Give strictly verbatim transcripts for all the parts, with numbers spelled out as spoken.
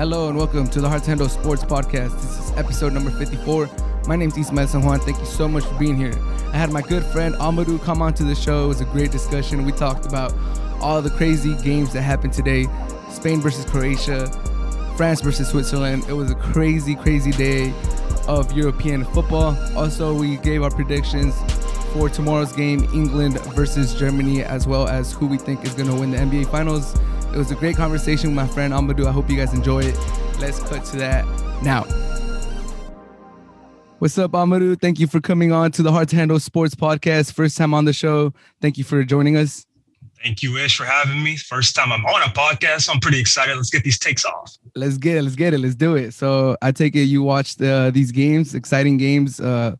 Hello and welcome to the Heart to Handle Sports Podcast. This is episode number fifty-four. My name's Ismael San Juan. Thank you so much for being here. I had my good friend Amadou come on to the show. It was a great discussion. We talked about all the crazy games that happened today. Spain versus Croatia, France versus Switzerland. It was a crazy, crazy day of European football. Also, we gave our predictions for tomorrow's game, England versus Germany, as well as who we think is going to win the N B A Finals. It was a great conversation with my friend Amadou. I hope you guys enjoyed it. Let's cut to that now. What's up, Amadou? Thank you for coming on to the Hard to Handle Sports Podcast. First time on the show. Thank you for joining us. Thank you, Ish, for having me. First time I'm on a podcast. I'm pretty excited. Let's get these takes off. Let's get it. Let's get it. Let's do it. So I take it you watched uh, these games, exciting games. Uh,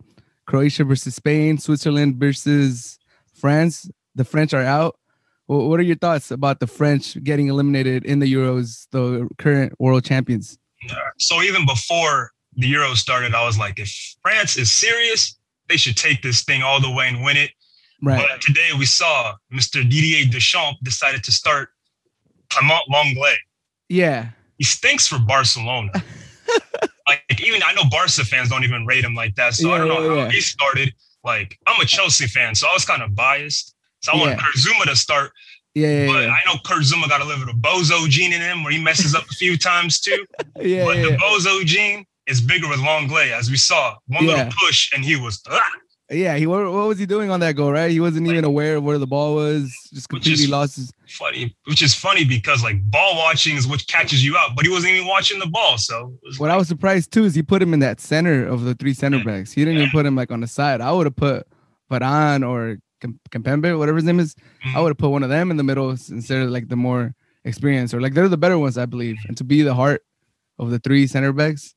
Croatia versus Spain, Switzerland versus France. The French are out. What are your thoughts about the French getting eliminated in the Euros, the current world champions? So even before the Euros started, I was like, if France is serious, they should take this thing all the way and win it. Right. But today we saw Mister Didier Deschamps decided to start Clément Lenglet. Yeah. He stinks for Barcelona. Like, even I know Barca fans don't even rate him like that. So yeah, I don't know yeah, how yeah. he started. Like, I'm a Chelsea fan, so I was kind of biased. So I yeah. want Kurzuma to start. Yeah, yeah But yeah. I know Kurzuma got a little bit of bozo gene in him where he messes up a few times too. yeah, but yeah, the yeah. bozo gene is bigger with Lenglet, as we saw. One yeah. little push and he was... Ah! Yeah, he what was he doing on that goal, right? He wasn't like, even aware of where the ball was. Just completely lost his... Funny, which is funny because, like, ball watching is what catches you out. But he wasn't even watching the ball, so... What like, I was surprised, too, is he put him in that center of the three center yeah, backs. He didn't yeah. even put him, like, on the side. I would have put Varane or... Kempembe, whatever his name is, mm-hmm. I would have put one of them in the middle instead of like the more experienced, or like they're the better ones, I believe. And to be the heart of the three center backs.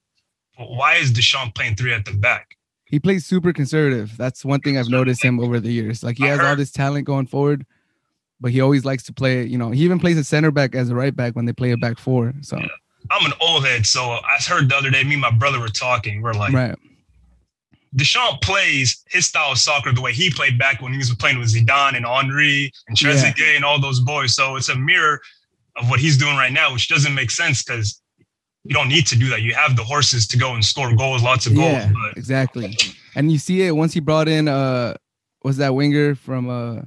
Well, why is Deschamps playing three at the back? He plays super conservative. That's one thing I've noticed him over the years. Like he I has heard. all this talent going forward, but he always likes to play, you know, he even plays a center back as a right back when they play a back four. So yeah. I'm an old head. So I heard the other day, me and my brother were talking. We're like, right. Deschamps plays his style of soccer the way he played back when he was playing with Zidane and Henry and Trezeguet yeah. and all those boys. So it's a mirror of what he's doing right now, which doesn't make sense because you don't need to do that. You have the horses to go and score goals, lots of yeah, goals. But. Exactly. And you see it once he brought in, uh, was that winger from uh,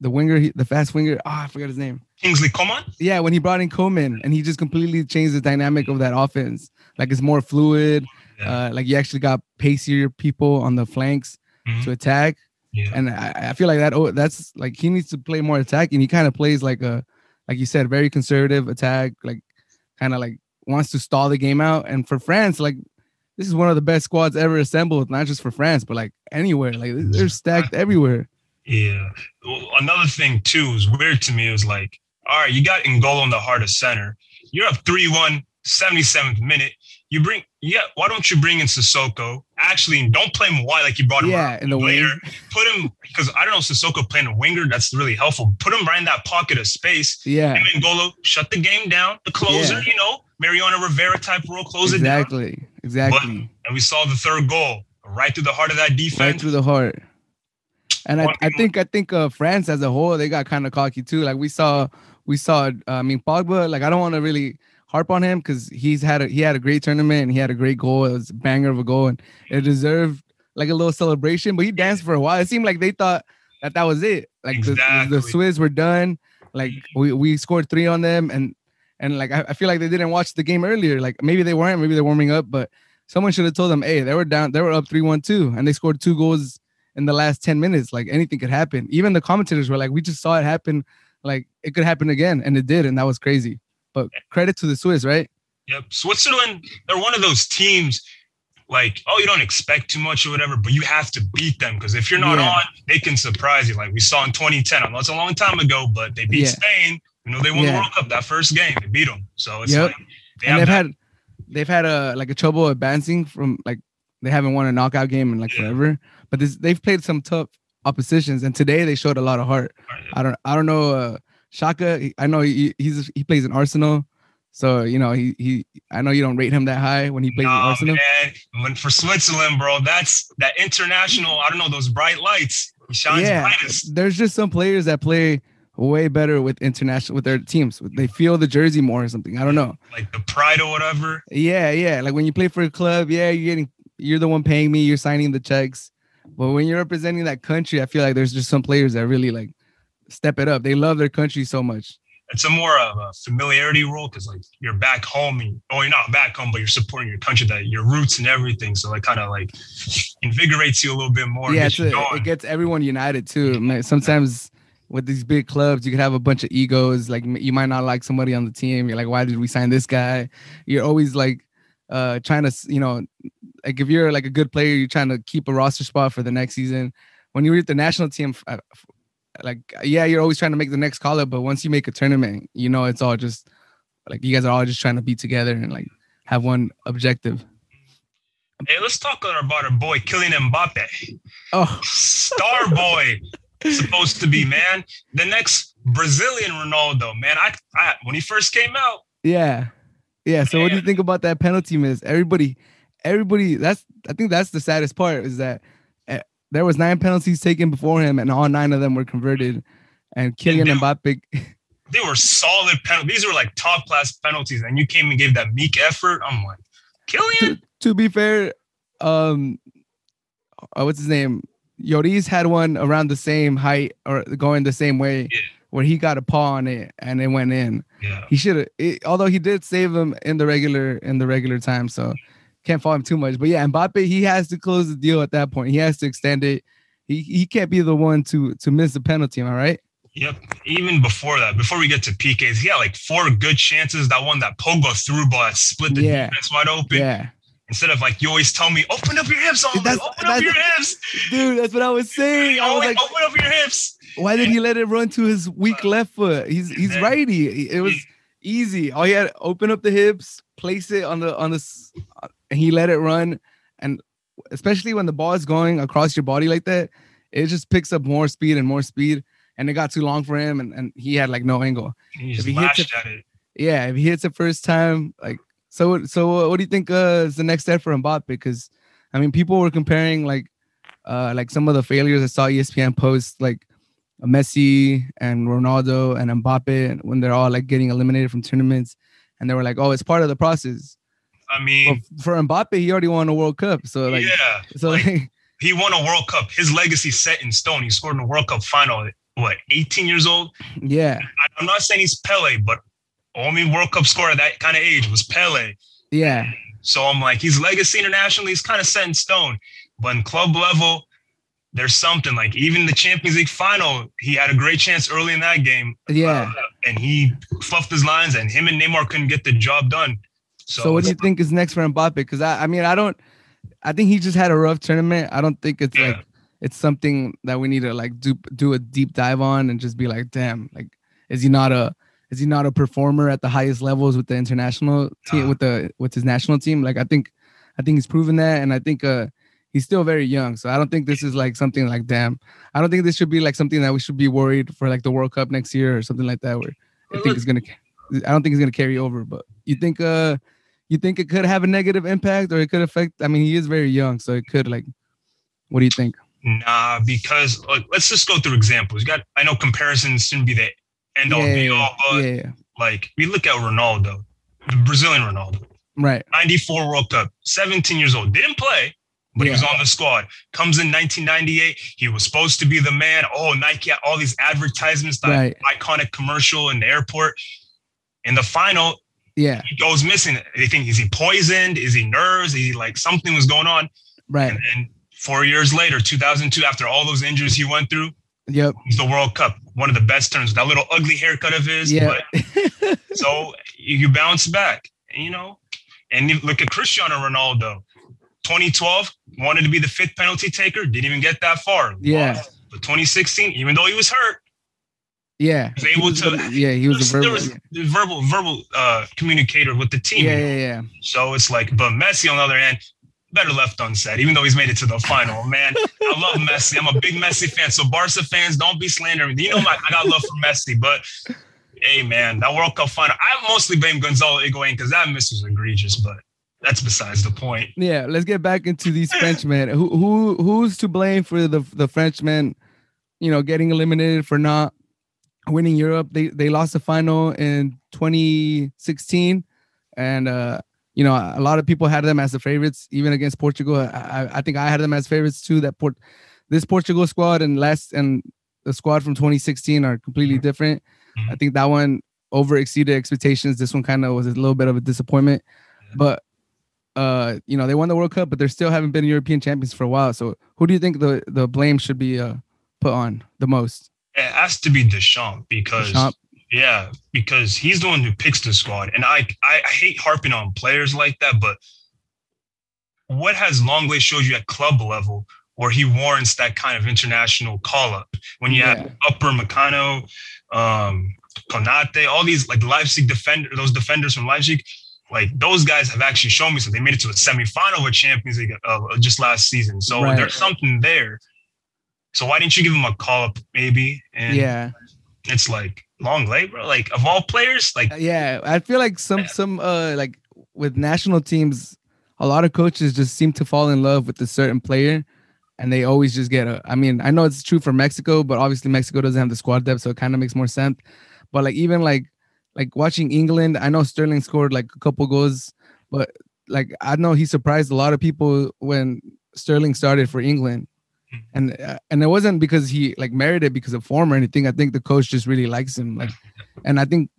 the winger, the fast winger? Ah, oh, I forgot his name. Kingsley Coman? Yeah, when he brought in Coman and he just completely changed the dynamic of that offense. Like it's more fluid. Uh, like you actually got pacier people on the flanks mm-hmm. to attack, yeah. and I, I feel like that. Oh, that's like he needs to play more attack, and he kind of plays like a, like you said, very conservative attack. Like kind of like wants to stall the game out. And for France, like this is one of the best squads ever assembled, not just for France, but like anywhere. Like they're stacked everywhere. Yeah. Well, another thing too is weird to me. It was like, all right, you got N'Golo in the heart of center. You're up three one, seventy-seventh minute. You bring, yeah, why don't you bring in Sissoko? Actually, don't play him wide like you brought him yeah, in the later. Wing. Put him, because I don't know if Sissoko playing a winger, that's really helpful. Put him right in that pocket of space. Yeah. And N'Golo, shut the game down. The closer, yeah. you know, Mariano Rivera type role, close exactly. it down. Exactly, exactly. And we saw the third goal, right through the heart of that defense. Right through the heart. And I, I think I think uh, France as a whole, they got kind of cocky too. Like we saw, we saw, uh, I mean, Pogba, like I don't want to really... harp on him because he's had a, he had a great tournament and he had a great goal. It was a banger of a goal and it deserved like a little celebration. But he danced for a while. It seemed like they thought that that was it. Like exactly. the, the Swiss were done. Like we, we scored three on them and and like I, I feel like they didn't watch the game earlier. Like maybe they weren't. Maybe they're warming up. But someone should have told them, hey, they were down. They were up three one too, and they scored two goals in the last ten minutes. Like anything could happen. Even the commentators were like, we just saw it happen. Like it could happen again, and it did, and that was crazy. But credit to the Swiss, right? Yep. Switzerland, they're one of those teams like, oh, you don't expect too much or whatever, but you have to beat them because if you're not yeah. on, they can surprise you. Like we saw in twenty ten. I know it's a long time ago, but they beat yeah. Spain. You know, they won yeah. the World Cup that first game. They beat them. So it's yep. like they and have they've that. had they've had a like a trouble advancing from like they haven't won a knockout game in like yeah. forever. But this, they've played some tough oppositions, and today they showed a lot of heart. Right, yeah. I don't I don't know. Uh, Shaka, I know he he's he plays in Arsenal, so you know he he. I know you don't rate him that high when he plays no, in Arsenal. Man. When for Switzerland, bro, that's that international. I don't know those bright lights. He shines yeah, brightest. There's just some players that play way better with international, with their teams. They feel the jersey more or something. I don't know. Like the pride or whatever. Yeah, yeah. Like when you play for a club, yeah, you're getting, you're the one paying me, you're signing the checks. But when you're representing that country, I feel like there's just some players that really like step it up. They love their country so much. It's a more of a familiarity rule because like you're back home. You, oh, you're not back home, but you're supporting your country, that your roots and everything. So it kind of like invigorates you a little bit more. Yeah, gets a, it gets everyone united too. Sometimes with these big clubs, you could have a bunch of egos. Like you might not like somebody on the team. You're like, why did we sign this guy? You're always like uh, trying to, you know, like if you're like a good player, you're trying to keep a roster spot for the next season. When you're at the national team, I, like, yeah, you're always trying to make the next call up, but once you make a tournament, you know, it's all just like you guys are all just trying to be together and like have one objective. Hey, let's talk about our boy, Kylian Mbappé. Oh, star boy, supposed to be, man. The next Brazilian Ronaldo, man. I, I when he first came out. Yeah. Yeah. So man, what do you think about that penalty miss? Everybody, everybody, that's, I think that's the saddest part is that there was nine penalties taken before him, and all nine of them were converted. And Kylian and they, Mbappé... They were solid penalties. These were like top-class penalties, and you came and gave that meek effort. I'm like, Kylian? To, to be fair, um, oh, what's his name? Lloris had one around the same height or going the same way, yeah, where he got a paw on it, and it went in. Yeah. He should have... Although he did save him in the regular in the regular time, so... Can't fault him too much. But yeah, Mbappe, he has to close the deal at that point. He has to extend it. He he can't be the one to to miss the penalty, am I right? Yep. Even before that, before we get to P Ks, he had like four good chances. That one that Pogba threw ball that split the yeah. defense wide open. Yeah. Instead of like, you always tell me, open up your hips. Open that's, up that's, your hips. Dude, that's what I was saying. I was like, open up your hips. Why did he let it run to his weak uh, left foot? He's he's then, righty. It was easy. All he had, open up the hips, place it on the on the uh, and he let it run. And especially when the ball is going across your body like that, it just picks up more speed and more speed. And it got too long for him. And, and he had like no angle. He just if he lashed hits it, at it. Yeah. If he hits it first time, like, so, so what do you think uh, is the next step for Mbappe? Because I mean, people were comparing like, uh, like some of the failures I saw E S P N post, like Messi and Ronaldo and Mbappe, and when they're all like getting eliminated from tournaments, and they were like, oh, it's part of the process. I mean, well, for Mbappe, he already won a World Cup. So like, yeah, so like, like he won a World Cup. His legacy set in stone. He scored in the World Cup final at what, eighteen years old? Yeah. I, I'm not saying he's Pele, but only World Cup scorer at that kind of age was Pele. Yeah. So I'm like, his legacy internationally is kind of set in stone. But in club level, there's something like even the Champions League final, he had a great chance early in that game. Yeah. Uh, and he fluffed his lines, and him and Neymar couldn't get the job done. So, so what do you think is next for Mbappe? Because I, I mean, I don't, I think he just had a rough tournament. I don't think it's yeah. like it's something that we need to like do do a deep dive on and just be like, damn, like is he not a is he not a performer at the highest levels with the international team, uh, with the with his national team? Like I think, I think he's proven that, and I think uh, he's still very young. So I don't think this is like something like, damn, I don't think this should be like something that we should be worried for like the World Cup next year or something like that. Where I think it's gonna, I don't think it's gonna carry over. But you think, uh. You think it could have a negative impact, or it could affect? I mean, he is very young, so it could like. What do you think? Nah, because like, let's just go through examples. You got, I know comparisons shouldn't be the end all yeah, be all, but yeah. like we look at Ronaldo, the Brazilian Ronaldo, right? ninety-four World Cup, seventeen years old, didn't play, but yeah. he was on the squad. Comes in nineteen ninety-eight, he was supposed to be the man. Oh, Nike had all these advertisements, that right. iconic commercial in the airport. In the final. Yeah, he goes missing. They think, is he poisoned? Is he nerves? Is he like something was going on? Right. And, and four years later, two thousand two, after all those injuries he went through, yep, he's the World Cup. One of the best turns. That little ugly haircut of his. Yeah. But, so you, you bounce back, you know. And you look at Cristiano Ronaldo. twenty twelve, wanted to be the fifth penalty taker. Didn't even get that far. Yeah. Lost. But twenty sixteen, even though he was hurt. Yeah, he was able to, yeah, he was, was a verbal, was yeah. verbal, verbal uh, communicator with the team. Yeah, yeah, yeah. So it's like, but Messi on the other hand, better left unsaid. Even though he's made it to the final, man. I love Messi. I'm a big Messi fan. So Barca fans, don't be slandering. You know, my, I got love for Messi, but hey, man, that World Cup final. I mostly blame Gonzalo Higuain because that miss was egregious, but that's besides the point. Yeah, let's get back into these Frenchmen. Who, who, who's to blame for the the Frenchmen? You know, getting eliminated for not. winning Europe. They they lost the final in twenty sixteen, and uh, you know, a lot of people had them as the favorites, even against Portugal. I, I think I had them as favorites too. That port this Portugal squad and last and the squad from twenty sixteen are completely different. I think that one over exceeded expectations. This one kind of was a little bit of a disappointment, but uh, you know, they won the World Cup, but they still haven't been European champions for a while. So who do you think the the blame should be uh, put on the most? It has to be Deschamps because Deschamps. yeah, because he's the one who picks the squad. And I, I I hate harping on players like that, but what has Lenglet showed you at club level where he warrants that kind of international call up? When you yeah. have Upamecano, um, Konate, all these like Leipzig defenders, those defenders from Leipzig, like those guys have actually shown me. So they made it to a semifinal with Champions League uh, just last season. So right. there's something there. So why didn't you give him a call up maybe? And yeah. it's like Lenglet, bro. Like of all players, like yeah, I feel like some yeah. some uh like with national teams, a lot of coaches just seem to fall in love with a certain player, and they always just get a. I mean, I know it's true for Mexico, but obviously Mexico doesn't have the squad depth, so it kind of makes more sense. But like even like like watching England, I know Sterling scored like a couple goals, but like I know he surprised a lot of people when Sterling started for England. And uh, and it wasn't because he like merited because of form or anything. I think the coach just really likes him. Like, and I think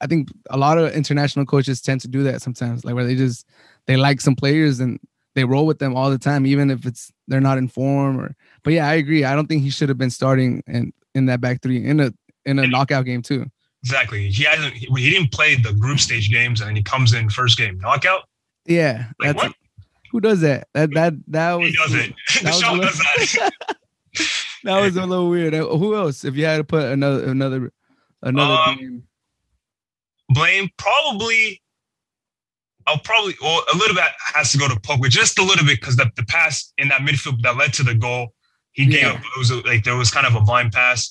I think a lot of international coaches tend to do that sometimes. Like where they just they like some players and they roll with them all the time, even if it's they're not in form. Or but yeah, I agree. I don't think he should have been starting in, in that back three in a in a knockout game too. Exactly. He hasn't. He didn't play the group stage games, and then he comes in first game knockout. Yeah. Like that's what? Who does that? That that that was. He doesn't. Deschamps does that. That was a little weird. Who else? If you had to put another another another um, game. Blame probably. I'll probably well a little bit has to go to Pogba, just a little bit because the the pass in that midfield that led to the goal, he gave yeah. up. It was a, like there was kind of a blind pass.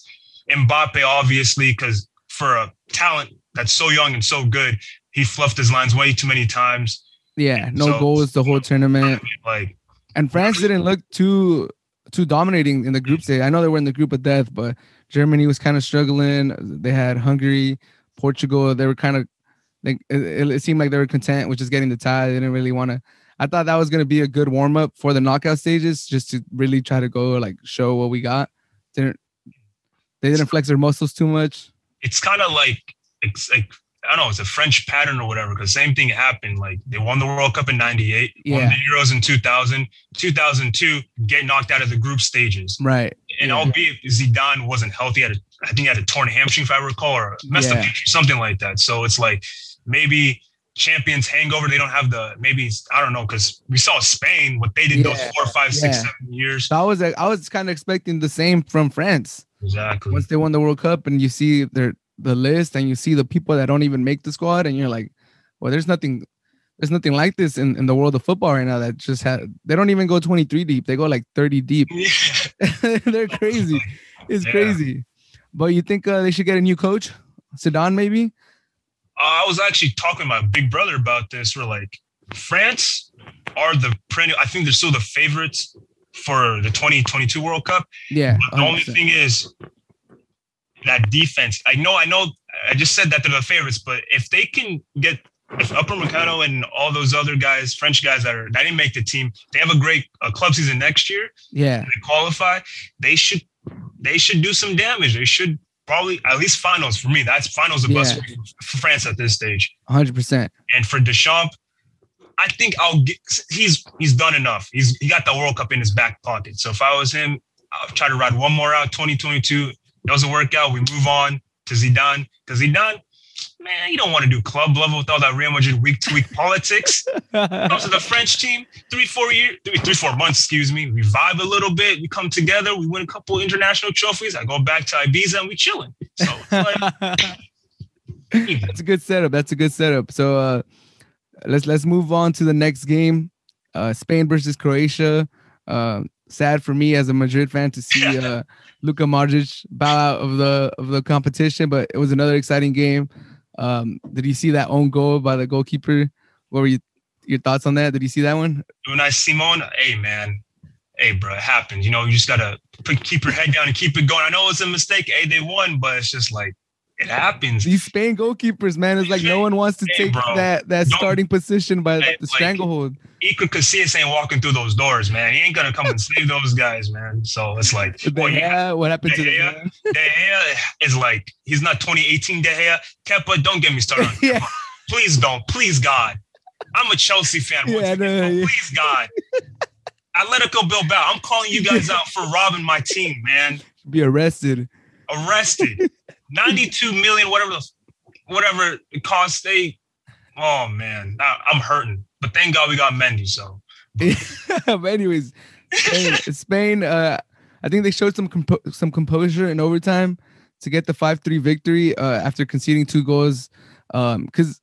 Mbappe obviously because for a talent that's so young and so good, he fluffed his lines way too many times. Yeah, no so, goals the whole tournament. Like, and France didn't look too too dominating in the group stage. I know they were in the group of death, but Germany was kind of struggling. They had Hungary, Portugal. They were kind of like it, it seemed like they were content with just getting the tie. They didn't really want to. I thought that was going to be a good warm up for the knockout stages, just to really try to go like show what we got. Didn't they didn't flex their muscles too much? It's kind of like it's like. I don't know, it's a French pattern or whatever, because same thing happened. Like, they won the World Cup in ninety-eight, yeah. won the Euros in two thousand, two thousand two, get knocked out of the group stages. Right. And yeah. albeit Zidane wasn't healthy, had a, I think he had a torn hamstring, if I recall, or messed yeah. up, something like that. So it's like maybe champions hangover, they don't have the, maybe, I don't know, because we saw Spain, what they did yeah. those four, five, yeah. six, seven years. So I was, I was kind of expecting the same from France. Exactly. Once they won the World Cup and you see their the list and you see the people that don't even make the squad and you're like, well, there's nothing there's nothing like this in, in the world of football right now that just had they don't even go twenty-three deep, they go like thirty deep. Yeah. They're crazy. It's yeah. crazy. But you think uh, they should get a new coach? Zidane maybe? Uh, I was actually talking to my big brother about this. We're like, France are the perennial, I think they're still the favorites for the twenty twenty-two World Cup. Yeah. But the only thing is that defense. I know, I know, I just said that they're the favorites, but if they can get if Upamecano and all those other guys, French guys that are that didn't make the team, they have a great uh, club season next year. Yeah. They qualify. They should they should do some damage. They should probably at least finals for me. That's finals of yeah. us for France at this stage. one hundred percent. And for Deschamps, I think I'll get he's he's done enough. He's he got the World Cup in his back pocket. So if I was him, I'll try to ride one more out twenty twenty-two. Doesn't work out, we move on to Zidane. Because Zidane, man, you don't want to do club level with all that Real Madrid week-to-week politics. Comes to the French team, three, four years, three, three, four months, excuse me. We vibe a little bit. We come together. We win a couple international trophies. I go back to Ibiza and we chilling. So like, that's a good setup. That's a good setup. So uh, let's let's move on to the next game, uh, Spain versus Croatia. Uh, Sad for me as a Madrid fan to see uh, Luka Modric bow out of the of the competition, but it was another exciting game. Um, did you see that own goal by the goalkeeper? What were you, your thoughts on that? Did you see that one? When I Simone, hey man, hey bro, it happens. You know, you just gotta put, keep your head down and keep it going. I know it's a mistake. Hey, they won, but it's just like It happens. These Spain goalkeepers, man, it's like no one wants to take hey, that, that starting position by hey, the stranglehold. Like, Iker Casillas ain't walking through those doors, man. He ain't going to come and save those guys, man. So it's like, De Gea, yeah, what happened De Gea, to De Gea? De Gea is like, he's not twenty eighteen De Gea. Kepa, don't get me started on yeah. Kepa. Please don't. Please, God. I'm a Chelsea fan. Yeah, no, yeah. Please, God. Atletico Bilbao, I'm calling you guys out for robbing my team, man. Be arrested. Arrested. ninety-two million, whatever the, whatever it costs. They, oh man, I, I'm hurting. But thank God we got Mendy. So, but anyways, Spain. Spain uh, I think they showed some comp- some composure in overtime to get the five three victory uh, after conceding two goals. Um, because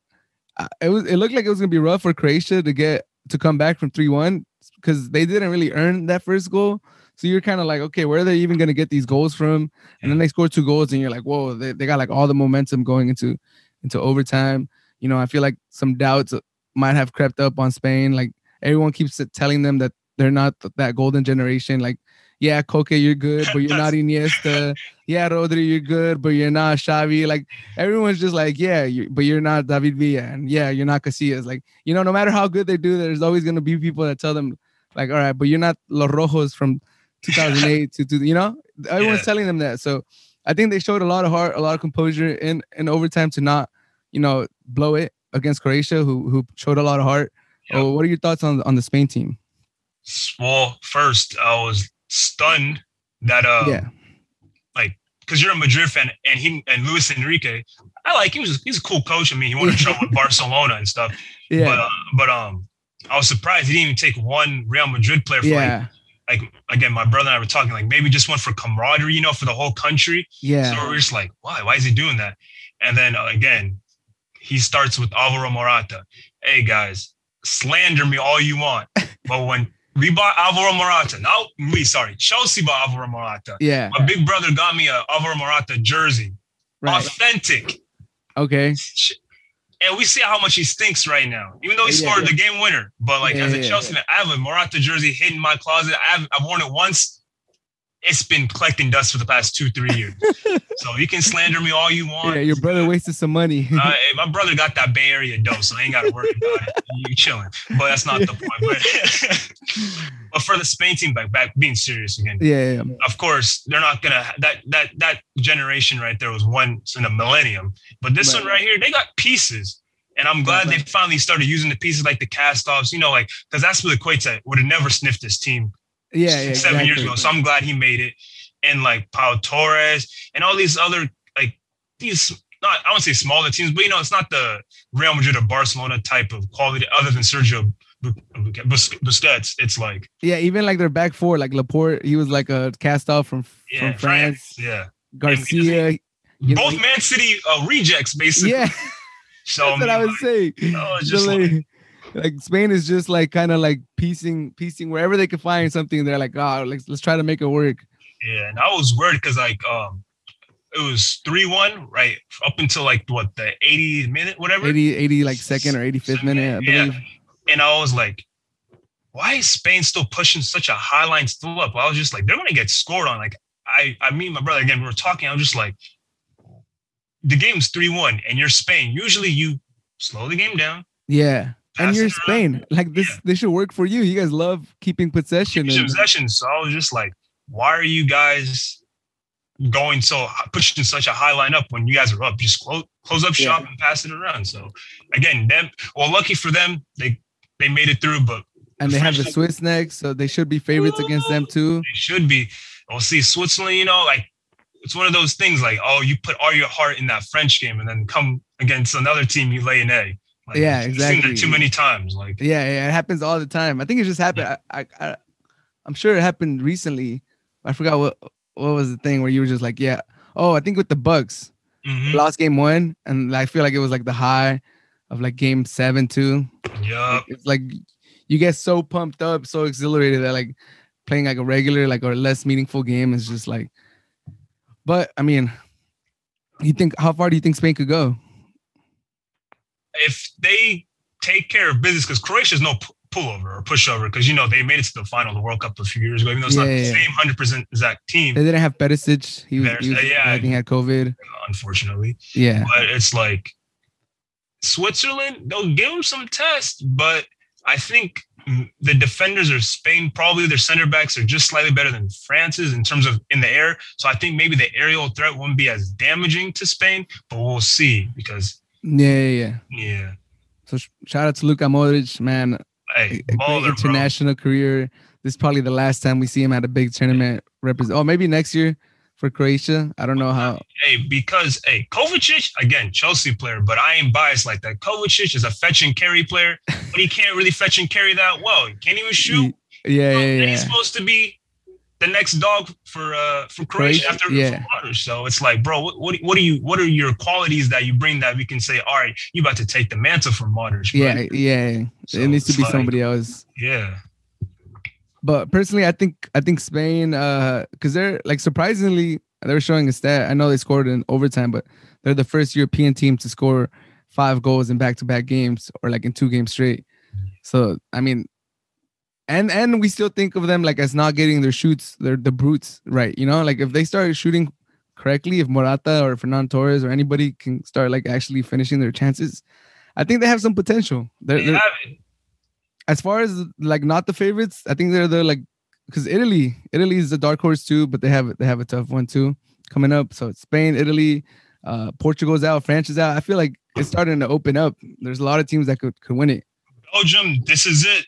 it was it looked like it was gonna be rough for Croatia to get to come back from three one because they didn't really earn that first goal. So you're kind of like, okay, where are they even going to get these goals from? And then they score two goals and you're like, whoa, they, they got like all the momentum going into into overtime. You know, I feel like some doubts might have crept up on Spain. Like everyone keeps telling them that they're not th- that golden generation. Like, yeah, Koke, you're good, but you're not Iniesta. Yeah, Rodri, you're good, but you're not Xavi. Like everyone's just like, yeah, you, but you're not David Villa. And yeah, you're not Casillas. Like, you know, no matter how good they do, there's always going to be people that tell them like, all right, but you're not Los Rojos from two thousand eight to, to you know, everyone's yeah. telling them that. So I think they showed a lot of heart, a lot of composure in, in overtime to not, you know, blow it against Croatia, who who showed a lot of heart. Yep. Oh, what are your thoughts on, on the Spain team? Well, first, I was stunned that, uh, yeah. like, because you're a Madrid fan and he and Luis Enrique, I like, he was he's a cool coach. I mean, he won a trouble with Barcelona and stuff. Yeah. But, uh, but um, I was surprised he didn't even take one Real Madrid player for yeah. like, Like, again, my brother and I were talking, like, maybe just one for camaraderie, you know, for the whole country. Yeah. So we're just like, why? Why is he doing that? And then, uh, again, he starts with Alvaro Morata. Hey, guys, slander me all you want. But when we bought Alvaro Morata, no, we, sorry, Chelsea bought Alvaro Morata. Yeah. My big brother got me a Alvaro Morata jersey. Right. Authentic. Okay. And we see how much he stinks right now, even though he yeah, scored yeah. the game winner. But, like, yeah, as a yeah, Chelsea yeah. man, I have a Morata jersey hidden in my closet. I've I've worn it once. It's been collecting dust for the past two, three years. So you can slander me all you want. Yeah, your brother uh, wasted some money. uh, hey, my brother got that Bay Area dough, so I ain't got to worry about it. You chilling. But that's not the point. But, but for the Spain team, back, back being serious again. Yeah, yeah, yeah. Of course, they're not going to – that that that generation right there was once in a millennium. But this right. one right here, they got pieces. And I'm glad right. they finally started using the pieces like the cast-offs, you know, like – because that's what the Quetzal would have never sniffed this team. Yeah, yeah, seven exactly. years ago. So I'm glad he made it. And like Pau Torres and all these other, like these, not, I won't say smaller teams, but you know, it's not the Real Madrid or Barcelona type of quality other than Sergio Busquets. It's like, yeah, even like their back four, like Laporte, he was like a cast off from, yeah, from France. France. Yeah. Garcia. You both know, Man City uh, rejects, basically. Yeah. So that's I mean, what I would like, say. Oh, it's just so, like, like Like Spain is just like kind of like piecing, piecing wherever they can find something. They're like, oh, let's let's try to make it work. Yeah, and I was worried because like um, it was three one right up until like what the eightieth minute, whatever. eighty, eighty like second or eighty-fifth minute, I believe. Yeah. And I was like, why is Spain still pushing such a high line still up? I was just like, they're gonna get scored on. Like I, I mean, my brother again. We were talking. I was just like, the game's three one, and you're Spain. Usually, you slow the game down. Yeah. And you're Spain. Like this, yeah. this should work for you. You guys love keeping possession. Keeping and- possession. So I was just like, why are you guys going so pushing such a high line up when you guys are up? Just close close up shop yeah. and pass it around. So again, them. Well, lucky for them, they they made it through. But and the they French have the Swiss next, so they should be favorites Ooh, against them too. They should be. We'll see Switzerland. You know, like it's one of those things. Like oh, you put all your heart in that French game, and then come against another team, you lay an egg. Like, yeah, exactly. I've seen it too many times. Like, yeah, yeah, it happens all the time. I think it just happened. Yeah. I, I, I, I'm sure it happened recently. I forgot what what was the thing where you were just like, yeah, oh, I think with the Bucks, mm-hmm. lost game one, and I feel like it was like the high of like game seven too. Yeah, like, it's like you get so pumped up, so exhilarated that like playing like a regular, like or less meaningful game is just like. But I mean, you think how far do you think Spain could go? If they take care of business, because Croatia is no pullover or pushover, because, you know, they made it to the final, the World Cup a few years ago, even though it's yeah, not yeah. the same one hundred percent exact team. They didn't have Perisic. He was, he was yeah, I think had COVID. Unfortunately. Yeah. But it's like Switzerland, they'll give them some tests, but I think the defenders of Spain, probably their center backs are just slightly better than France's in terms of in the air. So I think maybe the aerial threat won't be as damaging to Spain, but we'll see because. Yeah, yeah, yeah. yeah. So shout out to Luka Modric, man. Hey, a baller, great international bro. career. This is probably the last time we see him at a big tournament. Hey. Repres- oh, maybe next year for Croatia. I don't know how. Hey, because, hey, Kovacic, again, Chelsea player, but I ain't biased like that. Kovacic is a fetch and carry player, but he can't really fetch and carry that well. He can't even shoot. Yeah, so, yeah, yeah. He's supposed to be the next dog for uh, for Croatia, Croatia? after yeah. Water. So it's like, bro, what what what are you what are your qualities that you bring that we can say, all right, you about to take the mantle from Modric? Yeah, yeah. So it needs to be like somebody else. Yeah. But personally, I think I think Spain, because uh, they're like surprisingly, they were showing a stat. I know they scored in overtime, but they're the first European team to score five goals in back-to-back games or like in two games straight. So I mean. And and we still think of them like as not getting their shoots, their the brutes right. You know, like if they start shooting correctly, if Morata or Fernan Torres or anybody can start like actually finishing their chances, I think they have some potential. They're, they're, as far as like not the favorites, I think they're they're like because Italy, Italy is a dark horse too, but they have they have a tough one too coming up. So it's Spain, Italy, uh, Portugal's out, France is out. I feel like it's starting to open up. There's a lot of teams that could could win it. Belgium, this is it.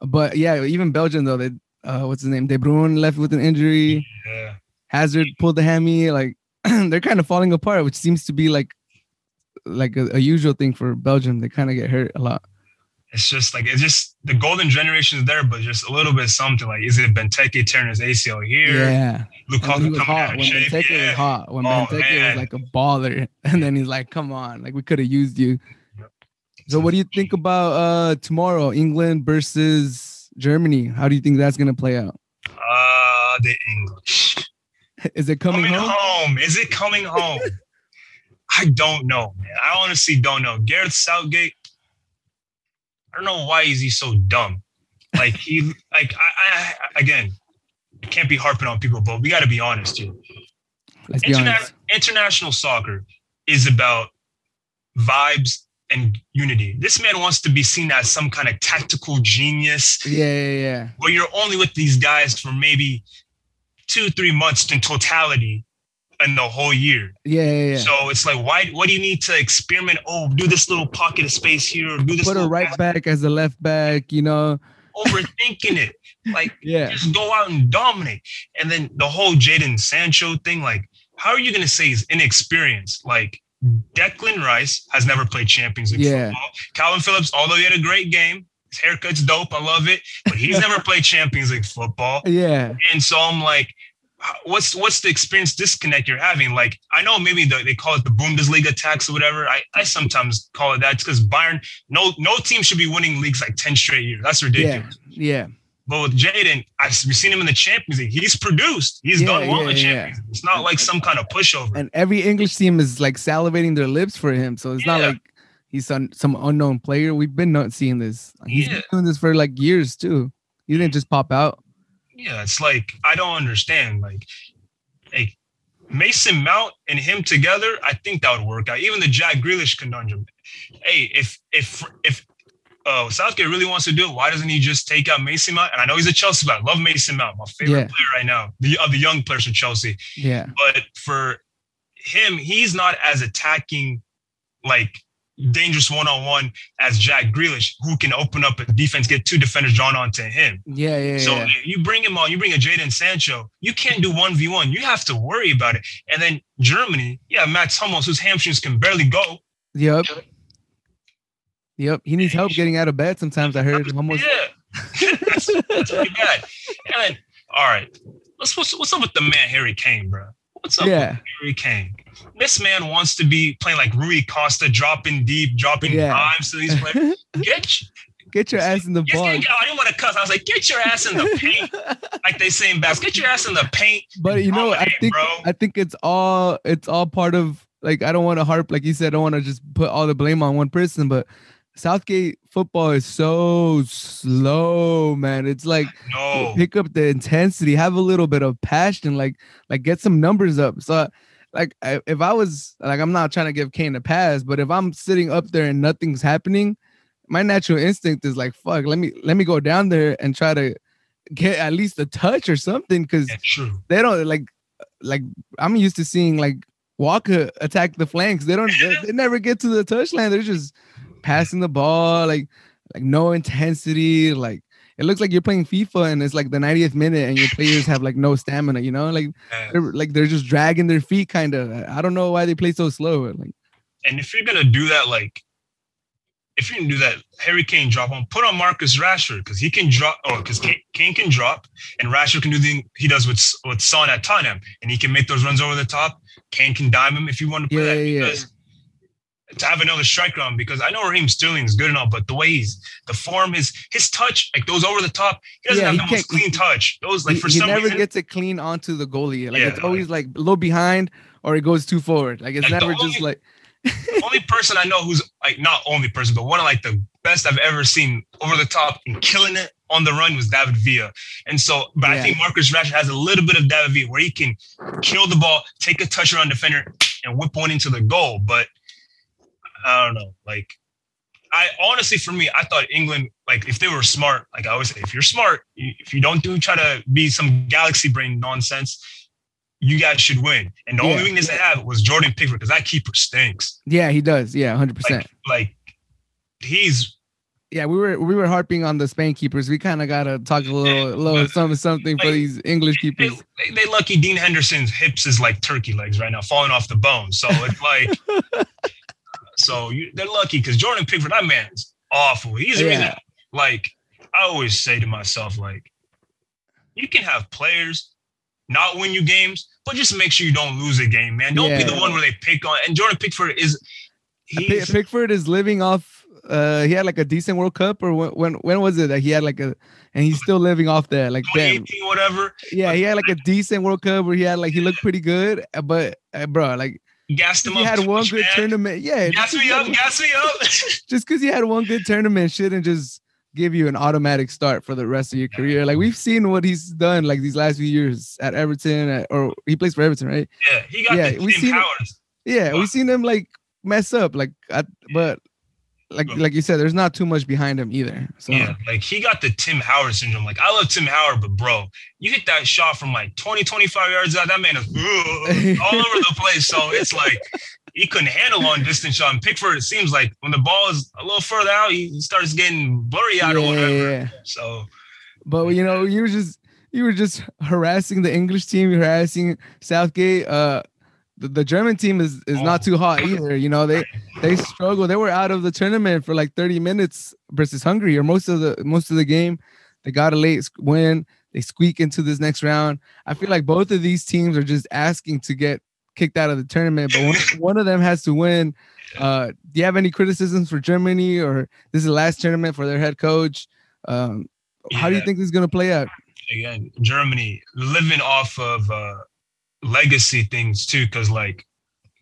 But yeah, even Belgium though, they uh, what's his name? De Bruyne left with an injury. Yeah. Hazard pulled the hammy. Like they're kind of falling apart, which seems to be like like a, a usual thing for Belgium. They kind of get hurt a lot. It's just like it's just the golden generation is there, but just a little bit something. Like is it Benteke tearing his A C L here? Yeah. Lukaku coming out of shape. Benteke yeah. was hot. When oh, Benteke man. was like a baller, and then he's like, "Come on, like we could have used you." So what do you think about uh, tomorrow, England versus Germany? How do you think that's going to play out? Uh, the English. Is it coming, coming home? home? Is it coming home? I don't know, man. I honestly don't know. Gareth Southgate, I don't know why is he so dumb. Like, he, like I, I, again, I can't be harping on people, but we got to be honest here. Let's Interna- be honest. International soccer is about vibes and unity. This man wants to be seen as some kind of tactical genius. Yeah, yeah, yeah. Where you're only with these guys for maybe two, three months in totality and the whole year. Yeah, yeah, yeah. So it's like, why? What do you need to experiment? Oh, do this little pocket of space here. Or do this. Put a right back. back as a left back, you know. Overthinking it. Like, yeah. Just go out and dominate. And then the whole Jadon Sancho thing, like, how are you going to say he's inexperienced? Like, Declan Rice has never played Champions League yeah. football. Calvin Phillips, although he had a great game, his haircut's dope, I love it, but he's never played Champions League football. Yeah. And so I'm like, what's what's the experience disconnect you're having? Like, I know maybe the, they call it the Bundesliga tax or whatever. I, I sometimes call it that because Bayern, no no team should be winning leagues like ten straight years. That's ridiculous. Yeah. yeah. But with Jadon, I've we've seen him in the Champions League. He's produced. He's yeah, done well yeah, in the Champions League. Yeah. It's not like some kind of pushover. And every English team is like salivating their lips for him. So it's yeah. not like he's some, some unknown player. We've been not seeing this. He's yeah. been doing this for like years too. He didn't just pop out. Yeah, it's like I don't understand. Like, like Mason Mount and him together, I think that would work out. Even the Jack Grealish conundrum. Hey, if if if. Uh, Southgate really wants to do it. Why doesn't he just take out Mason Mount? And I know he's a Chelsea player. I love Mason Mount, my favorite yeah. player right now, the of the young players from Chelsea. Yeah. But for him, he's not as attacking, like dangerous one-on-one as Jack Grealish, who can open up a defense, get two defenders drawn onto him. Yeah, yeah. So yeah. you bring him on, you bring a Jadon Sancho, you can't do one v one. You have to worry about it. And then Germany, yeah, Mats Hummels, whose hamstrings can barely go. Yep. Yep, he needs help getting out of bed sometimes, I heard. Almost. Yeah, that's, that's pretty bad. And, all right, what's, what's, what's up with the man Harry Kane, bro? What's up yeah. with Harry Kane? This man wants to be playing like Rui Costa, dropping deep, dropping yeah. dimes to these players. Get, get your ass in the ball. I didn't want to cuss. I was like, get your ass in the paint. Like they say in bass, get your ass in the paint. But, you know, I think, bro. I think it's all it's all part of, like, I don't want to harp, like you said, I don't want to just put all the blame on one person, but Southgate football is so slow, man. It's like, no. Pick up the intensity, have a little bit of passion, like like get some numbers up. So like I, if I was like, I'm not trying to give Kane a pass, but if I'm sitting up there and nothing's happening, my natural instinct is like, fuck, let me let me go down there and try to get at least a touch or something, because they don't like like I'm used to seeing like Walker attack the flanks. They don't they, they never get to the touchline. They're just passing the ball, like like no intensity. Like it looks like you're playing FIFA and it's like the ninetieth minute and your players have like no stamina, you know? Like they're, like they're just dragging their feet kind of. I don't know why they play so slow. Like, and if you're gonna do that, like if you can do that, Harry Kane drop on, put on Marcus Rashford, because he can drop, or because Kane, Kane can drop, and Rashford can do the he does with with Son at Tottenham, and he can make those runs over the top. Kane can dime him if you want to play yeah, that. Yeah, because yeah. To have another striker on, because I know Raheem Sterling is good enough, but the way he's the form, his his touch, like those over the top, he doesn't yeah, have he the most clean he, touch. Those like he, for he some never reason, gets it clean onto the goalie. Like yeah, it's always like low behind or it goes too forward. Like it's like never only, just like. The only person I know who's like not only person, but one of like the best I've ever seen over the top and killing it on the run was David Villa. And so, but yeah. I think Marcus Rashford has a little bit of David Villa where he can kill the ball, take a touch around defender, and whip one into the goal. But I don't know. Like, I honestly, for me, I thought England, like if they were smart, like I always say, if you're smart, if you don't do try to be some galaxy brain nonsense, you guys should win. And the yeah, only weakness yeah. I have was Jordan Pickford, because that keeper stinks. Yeah, he does. Yeah, one hundred percent. Like, like he's... Yeah, we were we were harping on the Spain keepers. We kind of got to talk a little, and, little something, something like, for these English keepers. They, they, they lucky Dean Henderson's hips is like turkey legs right now, falling off the bone. So it's like... so you, they're lucky, because Jordan Pickford, that man is awful. He's the yeah. reason... Like, I always say to myself, like, you can have players... not win you games, but just make sure you don't lose a game, man. Don't yeah. be the one where they pick on. And Jordan Pickford is... He's, Pickford is living off... Uh, he had like a decent World Cup, or when, when when was it that he had like a... And he's still living off that. Like, damn. Whatever. Yeah, he had like a decent World Cup where he had like... He looked pretty good, but uh, bro, like... Gassed him he up. He had one much, good man. tournament. Yeah. Gas me up, gas me up. Just because he had one good tournament shouldn't just give you an automatic start for the rest of your career. Like we've seen what he's done like these last few years at Everton, at, or he plays for Everton, right? Yeah, he got yeah, the we've seen powers. Him, yeah, wow. We've seen him like mess up, like I, but like like you said, there's not too much behind him either. So yeah, like he got the Tim Howard syndrome. Like I love Tim Howard, but bro, you hit that shot from like twenty, twenty-five yards out, that man is ooh, all over the place. So it's like he couldn't handle long distance shot. And Pickford, it seems like when the ball is a little further out, he starts getting blurry out yeah, or whatever. Yeah. So, but you know, you were just you were just harassing the English team, you're harassing Southgate. Uh, the, the German team is is oh. not too hot either. You know, they they struggle. They were out of the tournament for like thirty minutes versus Hungary, or most of the most of the game. They got a late win. They squeak into this next round. I feel like both of these teams are just asking to get kicked out of the tournament, but one, one of them has to win. Uh, do you have any criticisms for Germany, or this is the last tournament for their head coach? Um, yeah. How do you think this is going to play out? Again, Germany living off of uh, legacy things too, because like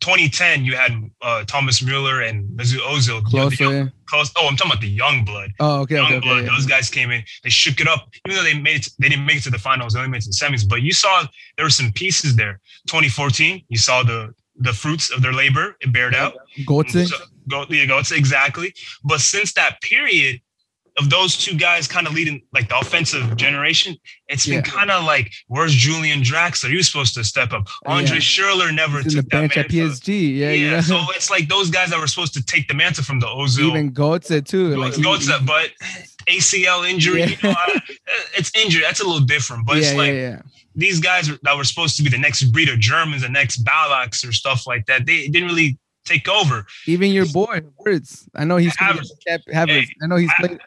twenty ten, you had uh, Thomas Mueller and Mesut Ozil. Close, young, yeah. close, oh, I'm talking about the young blood. Oh, okay, young okay, blood. Okay, yeah. Those guys came in, they shook it up. Even though they made it, to, they didn't make it to the finals. They only made it to the semis. But you saw there were some pieces there. twenty fourteen, you saw the the fruits of their labor. It bared yeah, out. Götze, so, go, yeah, Götze, exactly. But since that period of those two guys kind of leading like the offensive generation, it's been yeah. kind of like, where's Julian Draxler? He was supposed to step up. Andre yeah. Schürrle never He's took the bench that mantle. At P S G. Yeah, yeah, yeah. So it's like those guys that were supposed to take the mantle from the Ozil. Even Götze too. Like, Götze, but A C L injury. Yeah. You know, I, it's injury. That's a little different. But yeah, it's like yeah, yeah. these guys that were supposed to be the next breed of Germans, the next Balaks or stuff like that, they didn't really take over. Even your boy, Wirtz. I know he's Havertz. Havertz. I know he's played.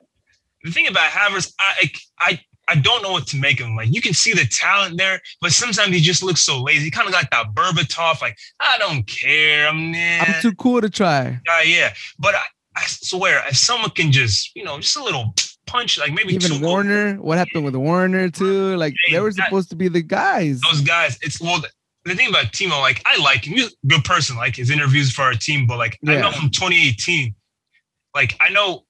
The thing about Havertz, I, I I don't know what to make of him. Like, you can see the talent there, but sometimes he just looks so lazy. He kind of got that Berbatov, like, I don't care. I'm, nah. I'm too cool to try. Uh, yeah, but I, I swear, if someone can just, you know, just a little punch, like maybe even two Warner. Goals. What happened with Warner, too? Like, hey, they were that, supposed to be the guys. Those guys. It's, well, the, the thing about Timo, like, I like him. He's a good person, like his interviews for our team, but, like, yeah. I know from twenty eighteen, like, I know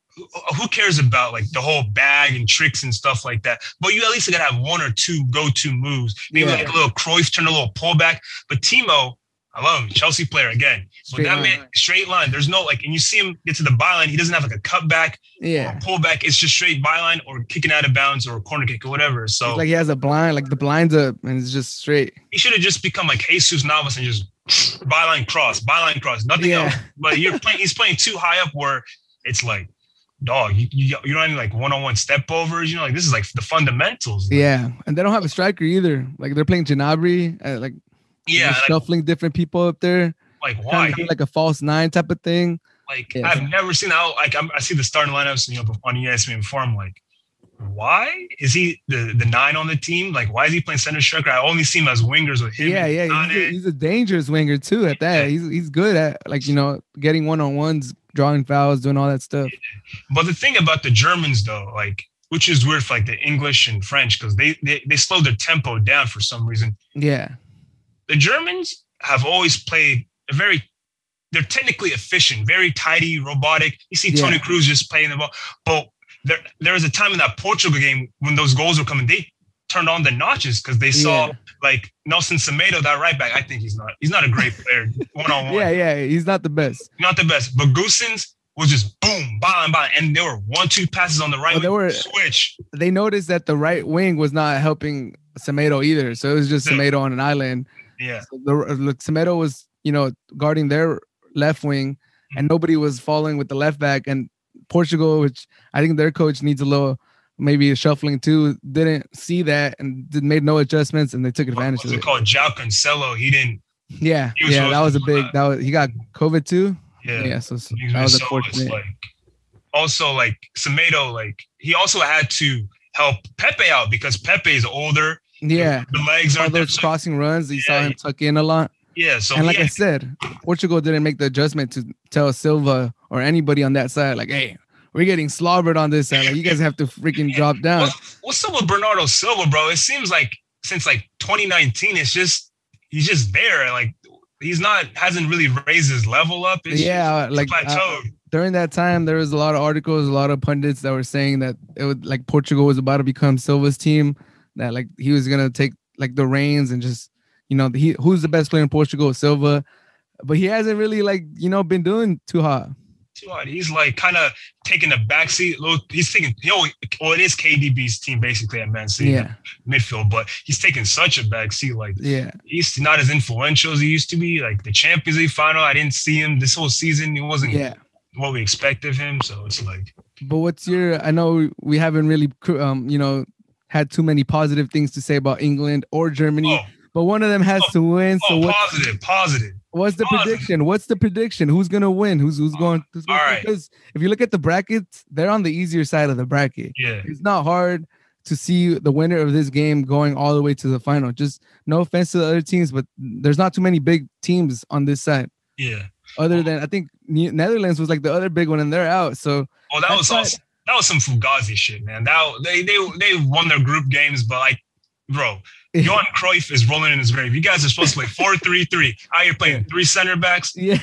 who cares about like the whole bag and tricks and stuff like that? But you at least got to have one or two go-to moves. Maybe yeah. like a little Cruyff turn, a little pullback. But Timo, I love him, Chelsea player again. But that man, straight line. There's no like, and you see him get to the byline. He doesn't have like a cutback, yeah, or a pullback. It's just straight byline or kicking out of bounds or a corner kick or whatever. So it's like he has a blind, like the blind's up and it's just straight. He should have just become like Jesus Navas and just byline cross, byline cross, nothing yeah. else. But you're playing. He's playing too high up where it's like, dog, you you you don't have any like one-on-one step overs. You know, like this is like the fundamentals. Like. Yeah, and they don't have a striker either. Like they're playing Gnabry, uh, like. Yeah, like, shuffling different people up there. Like why? Like a false nine type of thing. Like yeah. I've never seen how. Like I'm, I see the starting lineups, you know, on E S P N before. I'm like, why is he the, the nine on the team? Like why is he playing center striker? I only see him as wingers with him. Yeah, yeah, he's a, he's a dangerous winger too. At that, yeah. he's he's good at like you know getting one on ones, drawing fouls, doing all that stuff. But the thing about the Germans though, like. Which is weird for like the English and French because they, they they slow their tempo down for some reason. Yeah. The Germans have always played a very, they're technically efficient, very tidy, robotic. You see Toni yeah. Kroos just playing the ball. But there, there was a time in that Portugal game when those goals were coming, they turned on the notches because they saw yeah. like Nelson Semedo, that right back. I think he's not, he's not a great player one-on-one. Yeah, yeah, he's not the best. Not the best. But Goossens was just boom, bang, bang. And there were one, two passes on the right well, wing. They were, switch. They noticed that the right wing was not helping Semedo either. So it was just yeah. Semedo on an island. Yeah, so the Semedo was, you know, guarding their left wing, and nobody was following with the left back. And Portugal, which I think their coach needs a little, maybe a shuffling too, didn't see that and did, made no adjustments, and they took advantage of it. What's it called? João Cancelo. He didn't. Yeah, he yeah, that was a big. That was he got COVID too. Yeah, yeah. So, so that was so unfortunate. Like, also, like Semedo, like he also had to help Pepe out because Pepe is older. Yeah, the legs are those there. Crossing runs. You yeah. saw him tuck in a lot. Yeah, so and like had, I said, Portugal didn't make the adjustment to tell Silva or anybody on that side, like, "Hey, we're getting slobbered on this side. Like, you guys have to freaking drop down." What's, what's up with Bernardo Silva, bro? It seems like since like twenty nineteen, it's just he's just there. Like he's not hasn't really raised his level up. It's yeah, just, like plateaued. I, during that time, there was a lot of articles, a lot of pundits that were saying that it would like Portugal was about to become Silva's team. That like he was gonna take like the reins and just you know he who's the best player in Portugal, Silva, but he hasn't really like you know been doing too hot. Too hot. He's like kind of taking the backseat. He's taking yo. Well, it is K D B's team basically at Man City, yeah. midfield, but he's taking such a backseat. Like yeah, he's not as influential as he used to be. Like the Champions League final, I didn't see him this whole season. He wasn't yeah. what we expected of him. So it's like. But what's your? I know we haven't really um you know. had too many positive things to say about England or Germany, oh. but one of them has oh. to win. So oh, what, positive, positive. What's the positive. prediction? What's the prediction? Who's gonna win? Who's who's uh, going? Who's all going right. Because if you look at the brackets, they're on the easier side of the bracket. Yeah, it's not hard to see the winner of this game going all the way to the final. Just no offense to the other teams, but there's not too many big teams on this side. Yeah. Other oh. than I think Netherlands was like the other big one, and they're out. So oh, that was awesome. That was some Fugazi shit, man. That they they they won their group games, but like, bro, Johan Cruyff is rolling in his grave. You guys are supposed to play four three three. Out here playing three center backs. Yeah.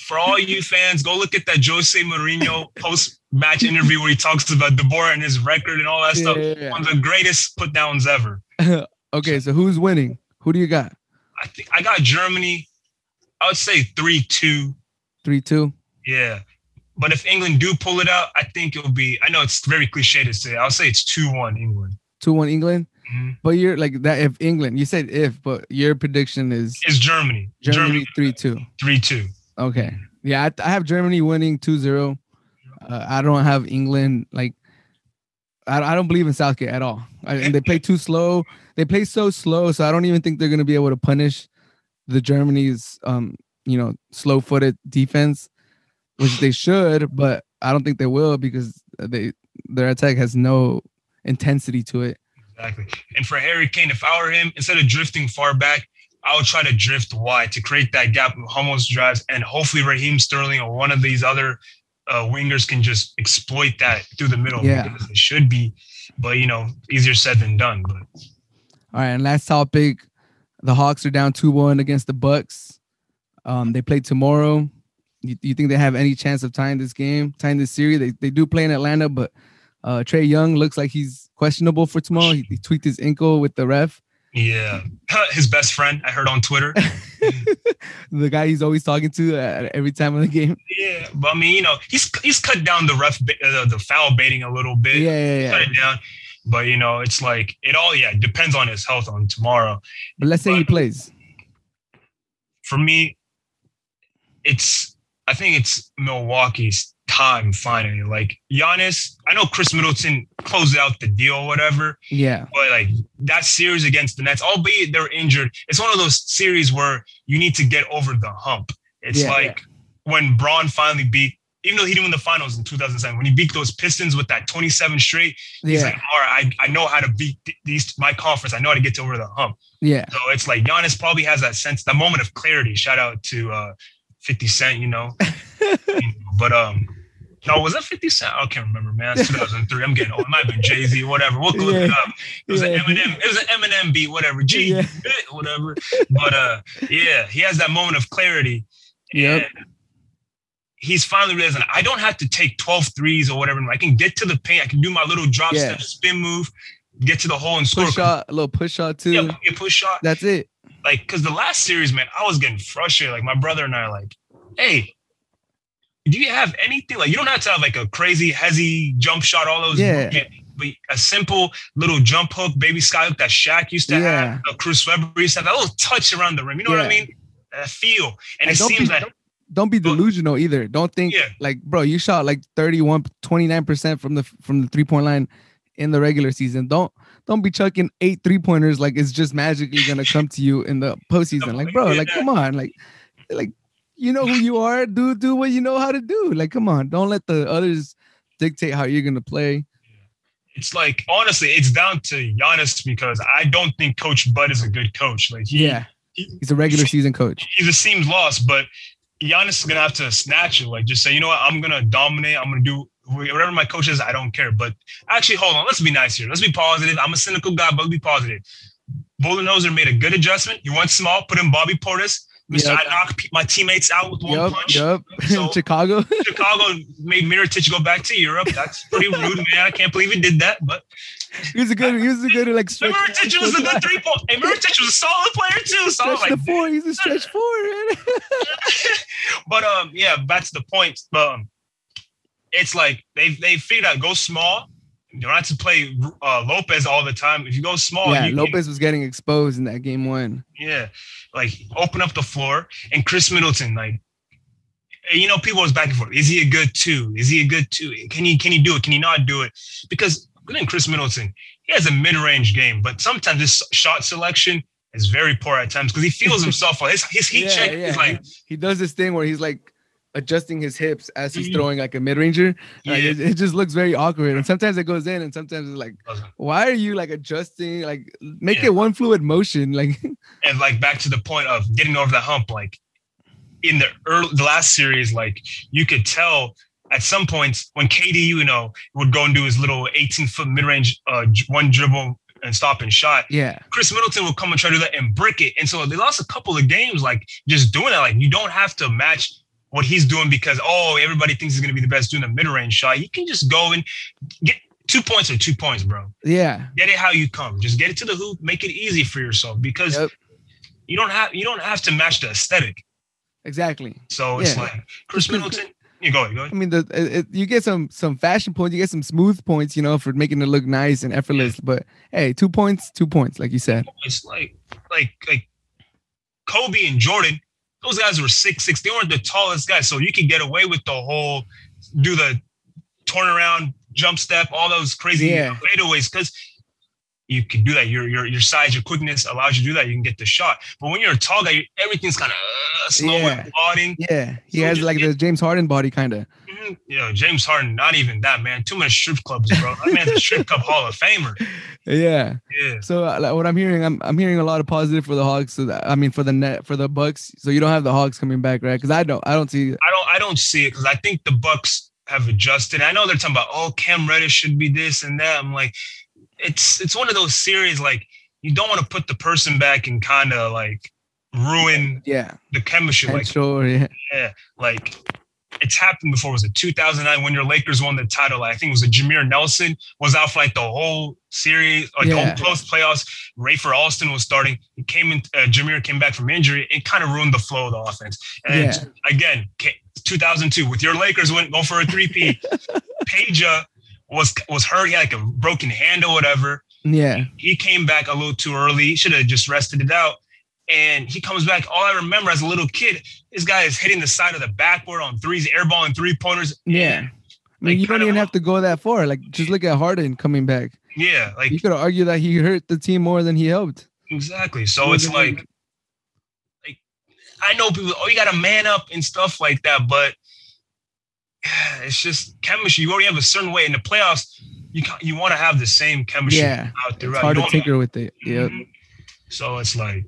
For all you fans, go look at that Jose Mourinho post match interview where he talks about De Boer and his record and all that yeah, stuff. Yeah, yeah. One of the greatest put downs ever. Okay, so who's winning? Who do you got? I think I got Germany. I would say three two. Three two. Yeah. But if England do pull it out, I think it'll be – I know it's very cliche to say. I'll say it's two one England. two one England? Mm-hmm. But you're like that if England – you said if, but your prediction is – It's Germany. Germany three two. three two. Okay. Yeah, I, I have Germany winning two zero. Uh, I don't have England – like I, I don't believe in Southgate at all. I, and they play too slow. They play so slow, so I don't even think they're going to be able to punish the Germany's, um, you know, slow-footed defense. Which they should, but I don't think they will because they their attack has no intensity to it. Exactly. And for Harry Kane, if I were him, instead of drifting far back, I would try to drift wide to create that gap with Hummels drives, and hopefully Raheem Sterling or one of these other uh, wingers can just exploit that through the middle. Yeah, because it should be, but you know, easier said than done. But all right, and last topic: the Hawks are down two one against the Bucks. Um, they play tomorrow. you, you think they have any chance of tying this game, tying this series? They they do play in Atlanta, but uh, Trae Young looks like he's questionable for tomorrow. He, he tweaked his ankle with the ref. Yeah, his best friend, I heard on Twitter. The guy he's always talking to at every time of the game. Yeah, but I mean, you know, he's he's cut down the ref, uh, the foul baiting a little bit. Yeah, yeah, yeah. Cut it down. But, you know, it's like it all, yeah, it depends on his health on tomorrow. But let's say but he plays. For me, it's, I think it's Milwaukee's time finally. Like Giannis, I know Chris Middleton closed out the deal or whatever. Yeah. But like that series against the Nets, albeit they're injured, it's one of those series where you need to get over the hump. It's yeah, like yeah. when Braun finally beat, even though he didn't win the finals in two thousand seven, when he beat those Pistons with that twenty-seven straight, he's yeah. like, all right, I, I know how to beat these my conference. I know how to get to over the hump. Yeah. So it's like Giannis probably has that sense, that moment of clarity. Shout out to uh, fifty Cent, you know. But um, no, was that fifty Cent? I can't remember, man. It's two thousand three. I'm getting old. It might have been Jay-Z, whatever. We'll look yeah. it up. It was yeah. an Eminem. It was an Eminem beat, whatever. G, yeah. whatever. But uh, yeah, he has that moment of clarity. Yeah. He's finally realizing I don't have to take twelve threes or whatever. I can get to the paint. I can do my little drop yeah. step, spin move, get to the hole and score. Push shot, a little push shot too. Yeah, a push shot. That's it. Like, because the last series, man, I was getting frustrated. Like, my brother and I are like, hey, do you have anything? Like, you don't have to have like a crazy, hezzy jump shot, all those. Yeah. Moves, but a simple little jump hook, baby sky hook that Shaq used to yeah. have. A Cruz Webber used to have. That little touch around the rim. You know yeah. what I mean? That feel. And I it seems like... Don't be delusional either. Don't think yeah. like, bro, you shot like thirty-one, twenty-nine percent from the from the three-point line in the regular season. Don't don't be chucking eight three-pointers like it's just magically going to come to you in the postseason. Like, bro, like, come on. Like, like you know who you are. Do do what you know how to do. Like, come on. Don't let the others dictate how you're going to play. It's like, honestly, it's down to Giannis because I don't think Coach Bud is a good coach. Like, he, yeah, he's a regular season coach. He just seems lost, but Giannis is going to have to snatch it. Like, just say, you know what? I'm going to dominate. I'm going to do whatever my coach is. I don't care. But actually, hold on. Let's be nice here. Let's be positive. I'm a cynical guy, but be positive. Budenholzer made a good adjustment. He went small, put in Bobby Portis. Mister Yep. I knock my teammates out with one yep, punch. Yep. So Chicago. Chicago made Mirotić go back to Europe. That's pretty rude, man. I can't believe he did that, but he was a good, he was a good like stretch. Mirotić was a good three point. And Mirotić was a solid player too. So stretch like, the four. He's a stretch four, man. But um, yeah, that's the point. But um, it's like they they figured out go small. You don't have to play uh, Lopez all the time. If you go small, yeah, you Lopez can, was getting exposed in that game one. Yeah, like open up the floor. And Chris Middleton, like, you know, people was back and forth. Is he a good two? Is he a good two? Can he can he do it? Can he not do it? Because good in Chris Middleton, he has a mid range game, but sometimes his shot selection is very poor at times because he feels himself. his his heat yeah, check yeah. is like he does this thing where he's like adjusting his hips as he's throwing like a mid-ranger. Yeah. Like, it, it just looks very awkward. And sometimes it goes in and sometimes it's like, why are you like adjusting? Like make yeah. it one fluid motion. Like and like back to the point of getting over the hump, like in the early the last series, like you could tell at some points when K D, you know, would go and do his little eighteen-foot mid-range uh, one dribble and stop and shot. Yeah. Chris Middleton will come and try to do that and brick it. And so they lost a couple of games like just doing that. Like you don't have to match what he's doing because, oh, everybody thinks he's going to be the best doing a mid-range shot. You can just go and get two points or two points, bro. Yeah. Get it how you come. Just get it to the hoop. Make it easy for yourself because yep. you don't have you don't have to match the aesthetic. Exactly. So it's yeah. like Chris Middleton, you go, you go. I mean, the, it, you get some some fashion points. You get some smooth points, you know, for making it look nice and effortless. Yeah. But, hey, two points, two points, like you said. It's like, like, like Kobe and Jordan. Those guys were six six. They weren't the tallest guys, so you can get away with the whole do the turnaround, jump step, all those crazy yeah. fadeaways because you can do that. Your your your size, your quickness allows you to do that. You can get the shot. But when you're a tall guy, everything's kind of uh, slow yeah. and plodding. Yeah, he so has like get, the James Harden body kind of. Mm-hmm. Yeah, James Harden, not even that, man. Too many strip clubs, bro. That man's a strip club Hall of Famer. Yeah. Yeah. So uh, like, what I'm hearing, I'm I'm hearing a lot of positive for the Hawks. So that, I mean, for the net, for the Bucks. So you don't have the Hawks coming back, right? Because I don't, I don't see. I don't, I don't see it because I think the Bucks have adjusted. I know they're talking about, oh, Cam Reddish should be this and that. I'm like, it's it's one of those series like you don't want to put the person back and kind of like ruin yeah. the chemistry. And like, sure, yeah. yeah, like it's happened before. Was it two thousand nine when your Lakers won the title? Like, I think it was a Jameer Nelson was out for like the whole series, like yeah. the whole close playoffs. Rafer Alston was starting. He came in. Uh, Jameer came back from injury. It kind of ruined the flow of the offense. And yeah. again, two thousand two with your Lakers went go for a three-peat. Peja was was hurt. He had like a broken hand or whatever. Yeah, he came back a little too early. He should have just rested it out. And he comes back. All I remember as a little kid, this guy is hitting the side of the backboard on threes, airballing three pointers. Yeah, and, I mean, like, you don't even have to go that far. Like, just look at Harden coming back. Yeah, like you could argue that he hurt the team more than he helped. Exactly. So he it's like, hurt. like I know people. Oh, you got to man up and stuff like that. But it's just chemistry. You already have a certain way in the playoffs. You can't, you want to have the same chemistry yeah, out there. It's hard to tinker with it. Yeah. Mm-hmm. So it's like.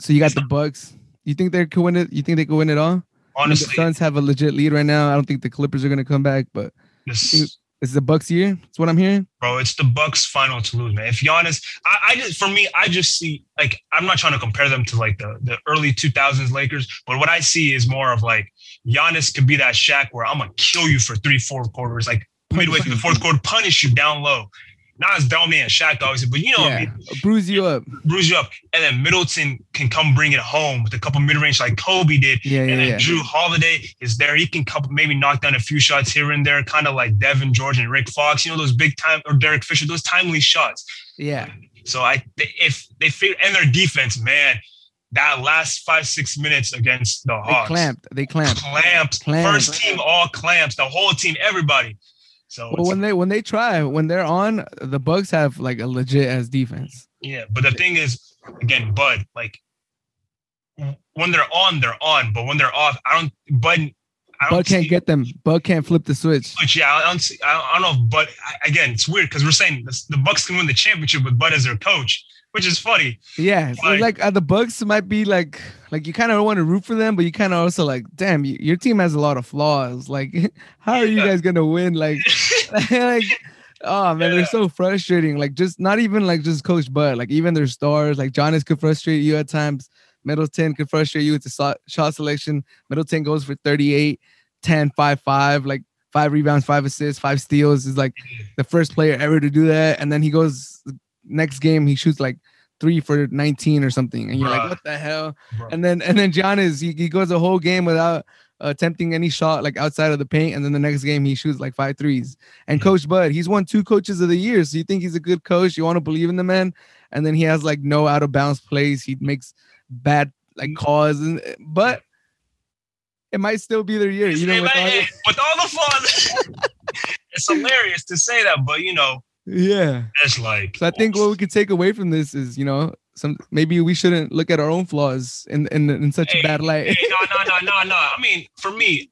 So you got the Bucks. You think they could win it? You think they could win it all? Honestly, the Suns have a legit lead right now. I don't think the Clippers are going to come back, but this is the Bucks year. That's what I'm hearing, bro. It's the Bucks final to lose, man. If Giannis, I, I just for me, I just see like I'm not trying to compare them to like the the early two thousands Lakers, but what I see is more of like Giannis could be that Shaq where I'm gonna kill you for three, four quarters, like midway through the fourth quarter, punish you down low. Not as dominant as Shaq, obviously, but you know yeah. what I mean? Bruise you up. Bruise you up. And then Middleton can come bring it home with a couple mid-range like Kobe did. Yeah, and yeah, then yeah. Drew Holiday is there. He can couple, maybe knock down a few shots here and there, kind of like Devin George and Rick Fox, you know, those big time – or Derek Fisher, those timely shots. Yeah. So I if they figure – and their defense, man, that last five, six minutes against the Hawks. They clamped. They clamped. Clamped. clamped. First team all clamps. The whole team, everybody. So well, when they when they try, when they're on, the Bucks have like a legit ass defense. Yeah, but the thing is, again, Bud, like when they're on, they're on. But when they're off, I don't. Bud, I don't Bud can't see, get them. Bud can't flip the switch. But yeah, I don't. See, I don't know. But again, it's weird because we're saying this, the Bucks can win the championship with Bud as their coach, which is funny. Yeah, so like, like uh, the Bucks might be like, like you kind of want to root for them, but you kind of also like, damn, you, your team has a lot of flaws. Like, how are you guys gonna win? Like, like, oh man, yeah. they're so frustrating. Like, just not even like just Coach Bud. Like, even their stars, like Giannis could frustrate you at times. Middleton could frustrate you with the shot, shot selection. Middleton goes for thirty-eight, ten, five, five, like five rebounds, five assists, five steals. Is like the first player ever to do that, and then he goes. Next game he shoots like three for nineteen or something, and you're Bruh. like, what the hell? Bruh. And then and then Giannis he, he goes a whole game without uh, attempting any shot like outside of the paint, and then the next game he shoots like five threes. And yeah. Coach Bud, he's won two coaches of the year, so you think he's a good coach? You want to believe in the man? And then he has like no out of bounds plays. He makes bad like calls, and but it might still be their year. You know, with, all with all the flaws, it's hilarious to say that, but you know. Yeah, that's like. So I think what we could take away from this is, you know, some maybe we shouldn't look at our own flaws in in, in such hey, a bad light. hey, no, no, no, no, no. I mean, for me,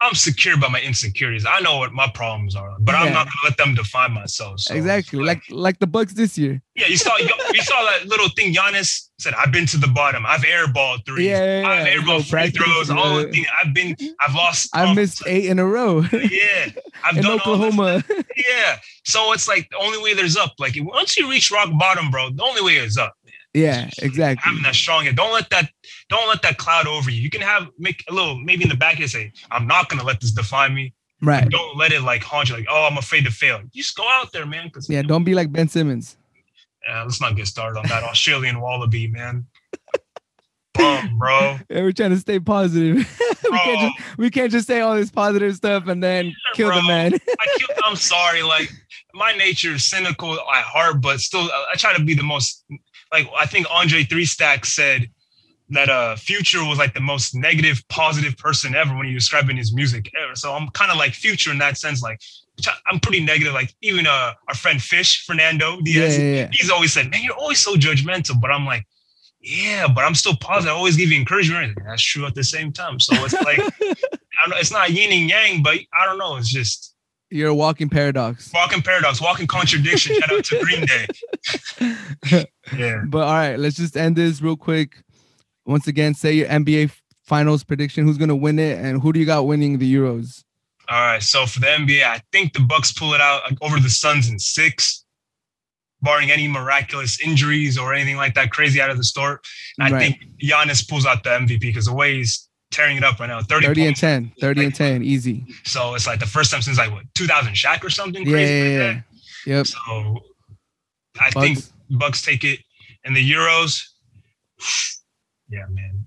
I'm secure by my insecurities. I know what my problems are, but yeah. I'm not gonna let them define myself. So exactly, like, like like the Bucks this year. Yeah, you saw you saw that little thing Giannis said. I've been to the bottom. I've airballed threes. Yeah, yeah, I've yeah. airballed free practice, throws. Uh, all the things I've been. I've lost. I missed eight in a row. Yeah, I've in done Oklahoma. All yeah. So it's like the only way there's up. Like once you reach rock bottom, bro, the only way is up. Man. Yeah, exactly. Having that strong head. Don't let that don't let that cloud over you. You can have make a little maybe in the back and say, I'm not gonna let this define me. Right. And don't let it like haunt you. Like, oh, I'm afraid to fail. You just go out there, man. Yeah, don't be like Ben Simmons. Yeah, let's not get started on that Australian wallaby, man. Bum, bro. Yeah, we're trying to stay positive. We can't just we can't just say all this positive stuff and then yeah, kill bro. the man. I killed, I'm sorry, like. My nature is cynical at heart, but still, I try to be the most. Like I think Andre Three Stack said that uh, Future was like the most negative, positive person ever when he was describing his music ever. So I'm kind of like Future in that sense. Like I'm pretty negative. Like even uh, our friend Fish Fernando Diaz, yeah, yeah, yeah. he's always said, "Man, you're always so judgmental." But I'm like, yeah, but I'm still positive. I always give you encouragement. Like, that's true at the same time. So it's like, I don't know, it's not yin and yang, but I don't know. It's just. You're a walking paradox. Walking paradox. Walking contradiction. Shout out to Green Day. Yeah. But all right, let's just end this real quick. Once again, say your N B A Finals prediction. Who's going to win it? And who do you got winning the Euros? All right. So for the N B A, I think the Bucks pull it out over the Suns in six. barring any miraculous injuries or anything like that crazy out of the store. And right. I think Giannis pulls out the M V P because the way he's tearing it up right now, thirty, thirty and ten, thirty and ten, easy. So it's like the first time since like what two thousand Shaq or something yeah, crazy yeah, like that. Yeah. Yep. So I Bucks. think Bucks take it, and the Euros. Yeah, man.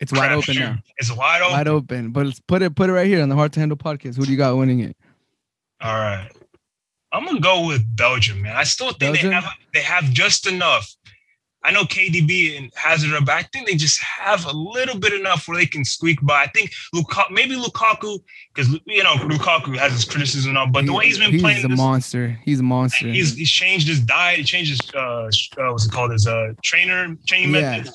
It's wide Crap open shoot. now. It's wide open. Wide open. But let's put it put it right here on the Hard to Handle podcast. Who do you got winning it? All right. I'm going to go with Belgium, man. I still think they have, they have just enough. I know K D B and Hazard are back. I think they just have a little bit enough where they can squeak by. I think Lukaku, maybe Lukaku, because, you know, Lukaku has his criticism and all, but he, the way he's been he's playing. He's a this, monster. He's a monster. He's, he's changed his diet. He changed his, uh, uh, what's it called, his uh, trainer, training yeah. method.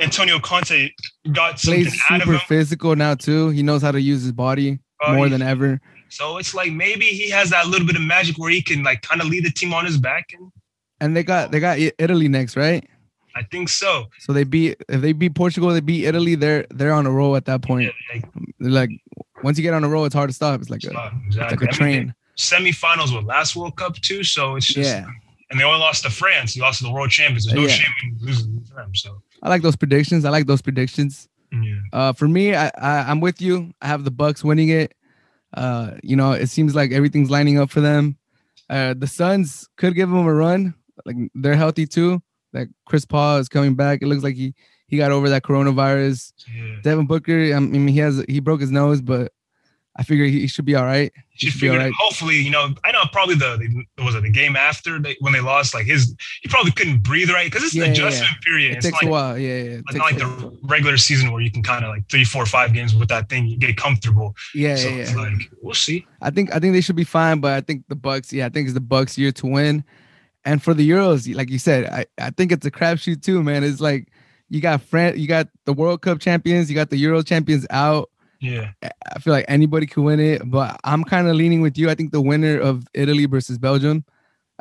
Antonio Conte got something Plays out of him. Super physical now, too. He knows how to use his body uh, more than ever. So it's like maybe he has that little bit of magic where he can like kind of lead the team on his back. And, and they got they got Italy next, right? I think so. So they beat if they beat Portugal, they beat Italy. They're they're on a roll at that point. Yeah, they, like once you get on a roll, it's hard to stop. It's like a, stop, exactly. it's like a train. I mean, semifinals were last World Cup too, so it's just yeah. And they only lost to France. They lost to the world champions. There's no yeah. shame in losing to them. So I like those predictions. I like those predictions. Yeah. Uh, for me, I, I I'm with you. I have the Bucks winning it. Uh, you know, it seems like everything's lining up for them. Uh, the Suns could give them a run. Like they're healthy too. Like Chris Paul is coming back. It looks like he he got over that coronavirus. Yeah. Devin Booker, I mean, he has he broke his nose, but I figure he should be all right. He should, should be all right. Hopefully, you know, I know probably the, the was it the game after they, when they lost, like his he probably couldn't breathe right because it's yeah, an adjustment yeah. period. It it's takes like, a while. Yeah, yeah. It's not like the regular season where you can kind of like three, four, five games with that thing, you get comfortable. Yeah, so yeah. It's yeah. like we'll see. I think I think they should be fine, but I think the Bucks. Yeah, I think it's the Bucks' year to win. And for the Euros, like you said, I, I think it's a crapshoot too, man. It's like you got Fran- you got the World Cup champions, you got the Euro champions out. Yeah, I feel like anybody could win it, but I'm kind of leaning with you. I think the winner of Italy versus Belgium,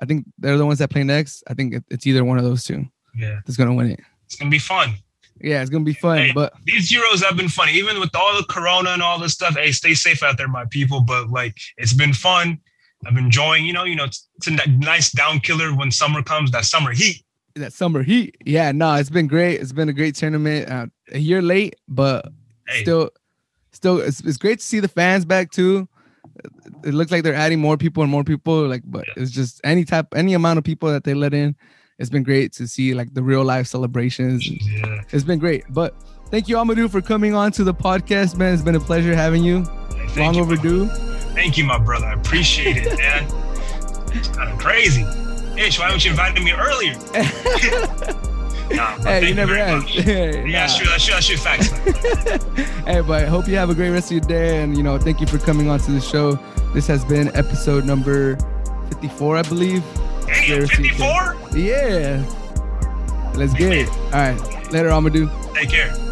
I think they're the ones that play next. I think it's either one of those two. Yeah, that's gonna win it. It's gonna be fun. Yeah, it's gonna be fun. Hey, but these Euros have been fun, even with all the Corona and all this stuff. Hey, stay safe out there, my people. But like, it's been fun. I'm enjoying. You know, you know, it's, it's a nice down killer when summer comes. That summer heat. That summer heat. Yeah, no, it's been great. It's been a great tournament. Uh, a year late, but hey. still. Still, it's, it's great to see the fans back too. It looks like they're adding more people and more people. Like, but yeah. it's just any type, any amount of people that they let in. It's been great to see like the real life celebrations. Yeah. It's been great. But thank you, Amadou, for coming on to the podcast, man. It's been a pleasure having you. Hey, thank Long you, overdue. Man. Thank you, my brother. I appreciate it, man. It's kind of crazy. Ish, why don't you invite me earlier? Nah, hey, you never asked. Hey, yeah, nah. sure, sure, sure, facts. Hey, but hope you have a great rest of your day, and you know, thank you for coming on to the show. This has been episode number fifty-four, I believe. Damn, fifty-four? Yeah. Let's get it. All right, later, Amadou. Take care.